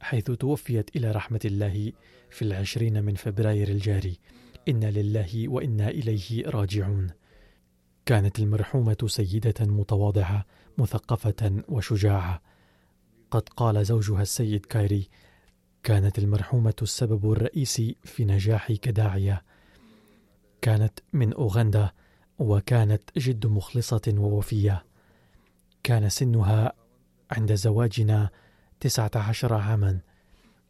حيث توفيت إلى رحمة الله في العشرين من فبراير الجاري. إنا لله وإنا إليه راجعون. كانت المرحومة سيدة متواضعة مثقفة وشجاعة. قد قال زوجها السيد كايري: كانت المرحومة السبب الرئيسي في نجاحي كداعية. كانت من أوغندا، وكانت جد مخلصة ووفية. كان سنها عند زواجنا تسعة عشر عاما،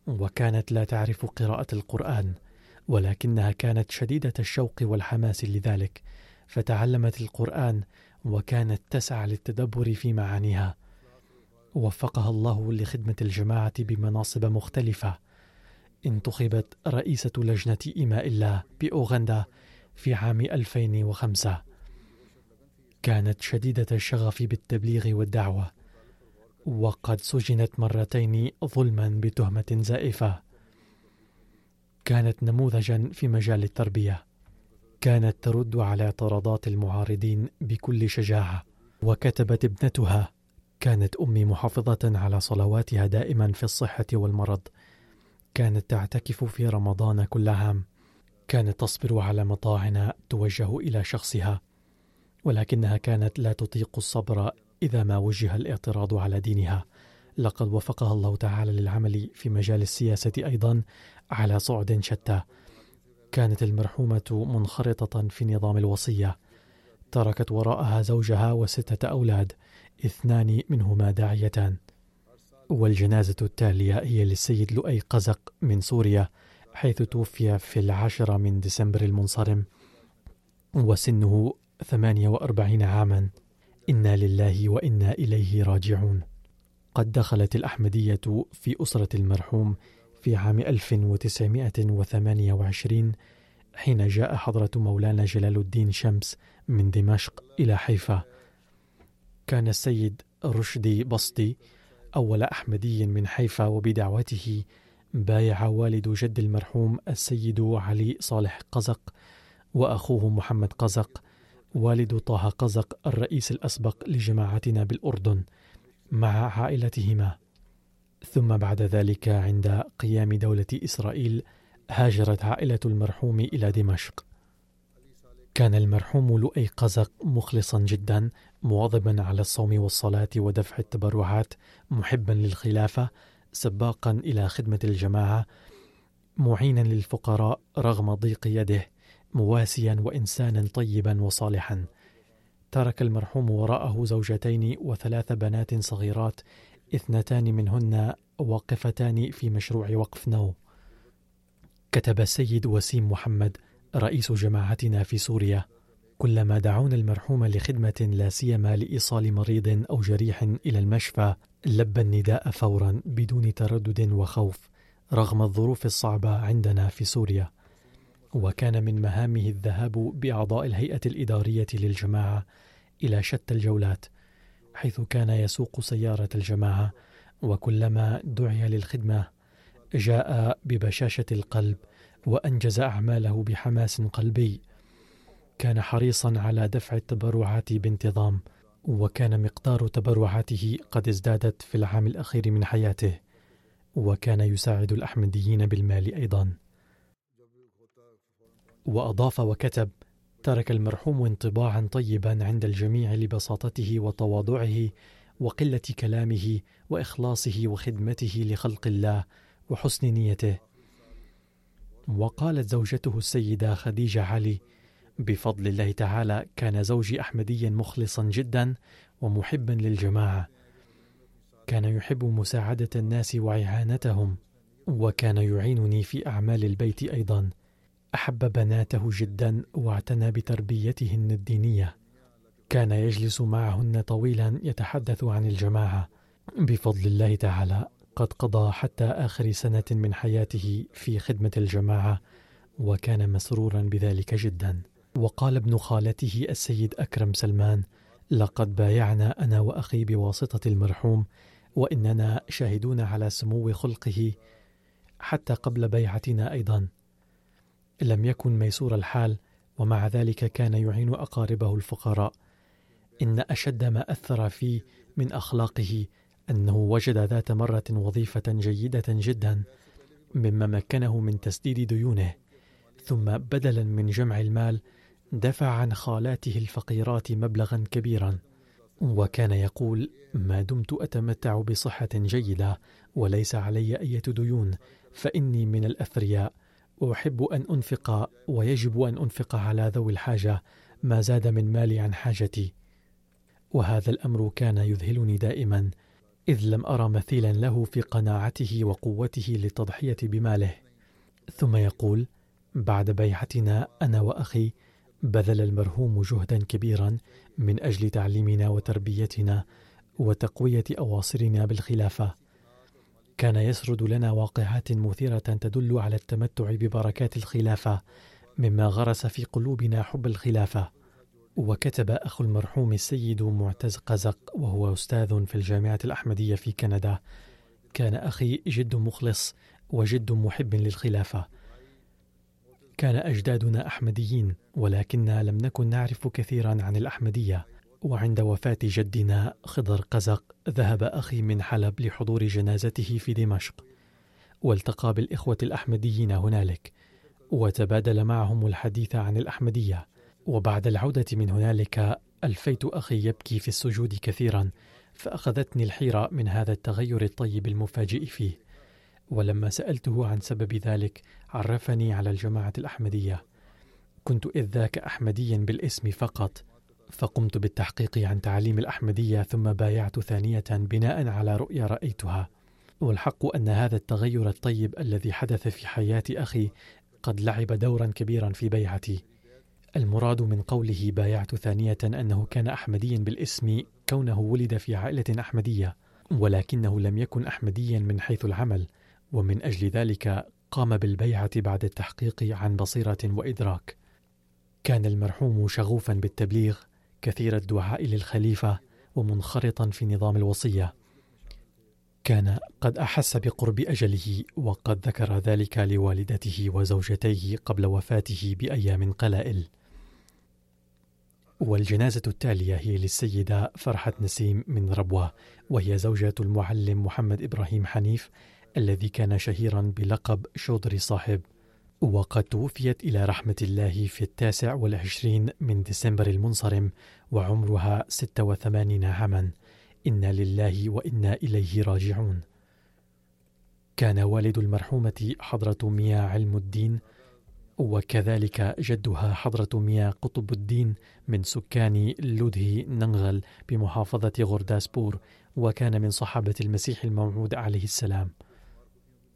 وكانت لا تعرف قراءة القرآن، ولكنها كانت شديدة الشوق والحماس لذلك، فتعلمت القرآن وكانت تسعى للتدبر في معانيها. وفقها الله لخدمة الجماعة بمناصب مختلفة. انتخبت رئيسة لجنة إيماء الله بأوغندا في عام ألفين وخمسة. كانت شديدة الشغف بالتبليغ والدعوة، وقد سجنت مرتين ظلما بتهمة زائفة. كانت نموذجا في مجال التربية، كانت ترد على اعتراضات المعارضين بكل شجاعة. وكتبت ابنتها، كانت أمي، محافظة على صلواتها دائما في الصحة والمرض. كانت تعتكف في رمضان كل عام، كانت تصبر على مطاعن توجه إلى شخصها، ولكنها كانت لا تطيق الصبر إذا ما وجه الاعتراض على دينها. لقد وفقها الله تعالى للعمل في مجال السياسة أيضا على صعد شتى. كانت المرحومة منخرطة في نظام الوصية، تركت وراءها زوجها وستة أولاد، اثنان منهما داعيتان. والجنازة التالية هي للسيد لؤي قزق من سوريا، حيث توفي في العاشرة من ديسمبر المنصرم وسنه ثمانية وأربعين عاما. إنا لله وإنا إليه راجعون. قد دخلت الأحمدية في أسرة المرحوم في عام ألف وتسعمائة وثمانية وعشرين، حين جاء حضرة مولانا جلال الدين شمس من دمشق إلى حيفا. كان السيد رشدي بسطي أول أحمدي من حيفا، وبدعوته بايع والد جد المرحوم السيد علي صالح قزق وأخوه محمد قزق والد طه قزق الرئيس الأسبق لجماعتنا بالأردن مع عائلتهما. ثم بعد ذلك عند قيام دولة إسرائيل هاجرت عائلة المرحوم إلى دمشق. كان المرحوم لؤي قزق مخلصا جدا، مواظبا على الصوم والصلاة ودفع التبرعات، محبا للخلافة، سباقا إلى خدمة الجماعة، معينا للفقراء رغم ضيق يده، مواسيا وإنسانا طيبا وصالحا. ترك المرحوم وراءه زوجتين وثلاث بنات صغيرات، اثنتان منهن واقفتان في مشروع وقف نو. كتب السيد وسيم محمد رئيس جماعتنا في سوريا: كلما دعونا المرحوم لخدمة لا سيما لإيصال مريض أو جريح إلى المشفى لبى النداء فورا بدون تردد وخوف، رغم الظروف الصعبة عندنا في سوريا. وكان من مهامه الذهاب بأعضاء الهيئة الإدارية للجماعة إلى شتى الجولات، حيث كان يسوق سيارة الجماعة، وكلما دعي للخدمة جاء ببشاشة القلب وأنجز أعماله بحماس قلبي. كان حريصا على دفع التبرعات بانتظام، وكان مقدار تبرعاته قد ازدادت في العام الأخير من حياته، وكان يساعد الأحمديين بالمال أيضا. وأضاف وكتب: ترك المرحوم انطباعا طيبا عند الجميع لبساطته وتواضعه وقلة كلامه وإخلاصه وخدمته لخلق الله وحسن نيته. وقالت زوجته السيدة خديجة علي: بفضل الله تعالى كان زوجي أحمديا مخلصا جدا ومحبا للجماعة، كان يحب مساعدة الناس وإعانتهم، وكان يعينني في أعمال البيت أيضا. أحب بناته جدا واعتنى بتربيتهن الدينية، كان يجلس معهن طويلا يتحدث عن الجماعة. بفضل الله تعالى قد قضى حتى آخر سنة من حياته في خدمة الجماعة، وكان مسرورا بذلك جدا. وقال ابن خالته السيد أكرم سلمان: لقد بايعنا أنا وأخي بواسطة المرحوم، وإننا شاهدون على سمو خلقه حتى قبل بيعتنا أيضا. لم يكن ميسور الحال، ومع ذلك كان يعين أقاربه الفقراء. إن أشد ما أثر فيه من أخلاقه أنه وجد ذات مرة وظيفة جيدة جدا، مما مكنه من تسديد ديونه، ثم بدلا من جمع المال دفع عن خالاته الفقيرات مبلغا كبيرا. وكان يقول: ما دمت أتمتع بصحة جيدة وليس علي أي ديون، فإني من الأثرياء، أحب أن أنفق، ويجب أن أنفق على ذوي الحاجة ما زاد من مالي عن حاجتي. وهذا الأمر كان يذهلني دائما، إذ لم أرى مثيلا له في قناعته وقوته للتضحية بماله. ثم يقول: بعد بيعتنا أنا وأخي بذل المرحوم جهدا كبيرا من أجل تعليمنا وتربيتنا وتقوية أواصرنا بالخلافة. كان يسرد لنا واقعات مثيرة تدل على التمتع ببركات الخلافة، مما غرس في قلوبنا حب الخلافة. وكتب أخو المرحوم السيد معتز قزق، وهو أستاذ في الجامعة الأحمدية في كندا: كان أخي جد مخلص وجد محب للخلافة. كان أجدادنا أحمديين، ولكننا لم نكن نعرف كثيرا عن الأحمدية. وعند وفاة جدنا خضر قزق ذهب أخي من حلب لحضور جنازته في دمشق، والتقى بالإخوة الأحمديين هنالك وتبادل معهم الحديث عن الأحمدية. وبعد العودة من هنالك ألفيت أخي يبكي في السجود كثيرا، فأخذتني الحيرة من هذا التغير الطيب المفاجئ فيه. ولما سألته عن سبب ذلك عرفني على الجماعة الأحمدية. كنت إذ ذاك أحمديا بالاسم فقط، فقمت بالتحقيق عن تعاليم الأحمدية ثم بايعت ثانية بناء على رؤية رأيتها. والحق أن هذا التغير الطيب الذي حدث في حياة أخي قد لعب دورا كبيرا في بيعتي. المراد من قوله بايعت ثانية أنه كان أحمديا بالاسم كونه ولد في عائلة أحمدية، ولكنه لم يكن أحمديا من حيث العمل، ومن أجل ذلك قام بالبيعة بعد التحقيق عن بصيرة وإدراك. كان المرحوم شغوفا بالتبليغ، كثير الدعاء للخليفة، ومنخرطا في نظام الوصية. كان قد أحس بقرب أجله، وقد ذكر ذلك لوالدته وزوجتيه قبل وفاته بأيام قلائل. والجنازة التالية هي للسيدة فرحة نسيم من ربوة، وهي زوجة المعلم محمد إبراهيم حنيف الذي كان شهيرا بلقب شودري صاحب، وقد توفيت إلى رحمة الله في التاسع والعشرين من ديسمبر المنصرم وعمرها ستة وثمانين عاما. إنا لله وإنا إليه راجعون. كان والد المرحومة حضرة ميا علم الدين، وكذلك جدها حضرة ميا قطب الدين من سكان لودهي ننغل بمحافظة غورداسبور، وكان من صحابة المسيح الموعود عليه السلام.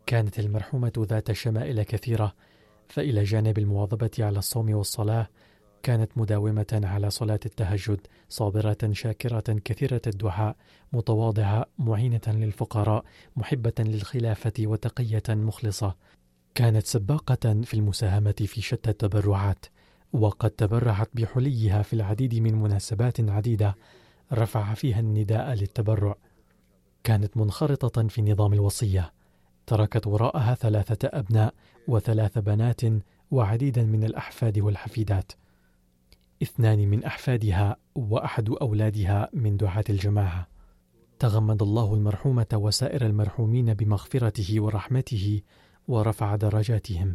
كانت المرحومة ذات شمائل كثيرة، فإلى جانب المواظبة على الصوم والصلاة كانت مداومة على صلاة التهجد، صابرة شاكرة كثيرة الدعاء، متواضعة، معينة للفقراء، محبة للخلافة، وتقية مخلصة. كانت سباقة في المساهمة في شتى التبرعات، وقد تبرعت بحليها في العديد من مناسبات عديدة رفع فيها النداء للتبرع. كانت منخرطة في نظام الوصية، تركت وراءها ثلاثة أبناء وثلاث بنات وعديدا من الأحفاد والحفيدات. اثنان من أحفادها وأحد أولادها من دعاة الجماعة. تغمد الله المرحومة وسائر المرحومين بمغفرته ورحمته ورفع درجاتهم.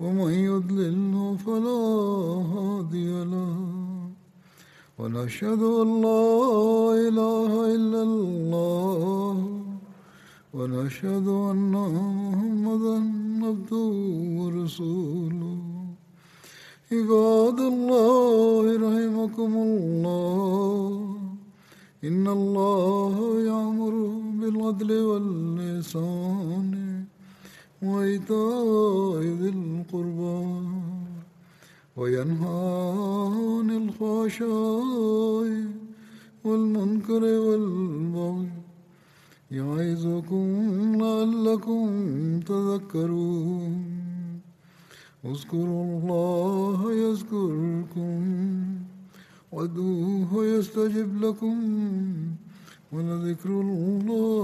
ومن يضلله فلا هادي له ونشهد أن لا إله إلا الله ونشهد أن محمدا عبده ورسوله. عباد الله رحمكم الله، إن الله يأمر بالعدل والإحسان وإيتاء ذي القربى وينهى عن الفحشاء والمنكر والبغي يعظكم لعلكم تذكرون. اذكروا الله يذكركم وادعوه يستجب لكم ولذكر الله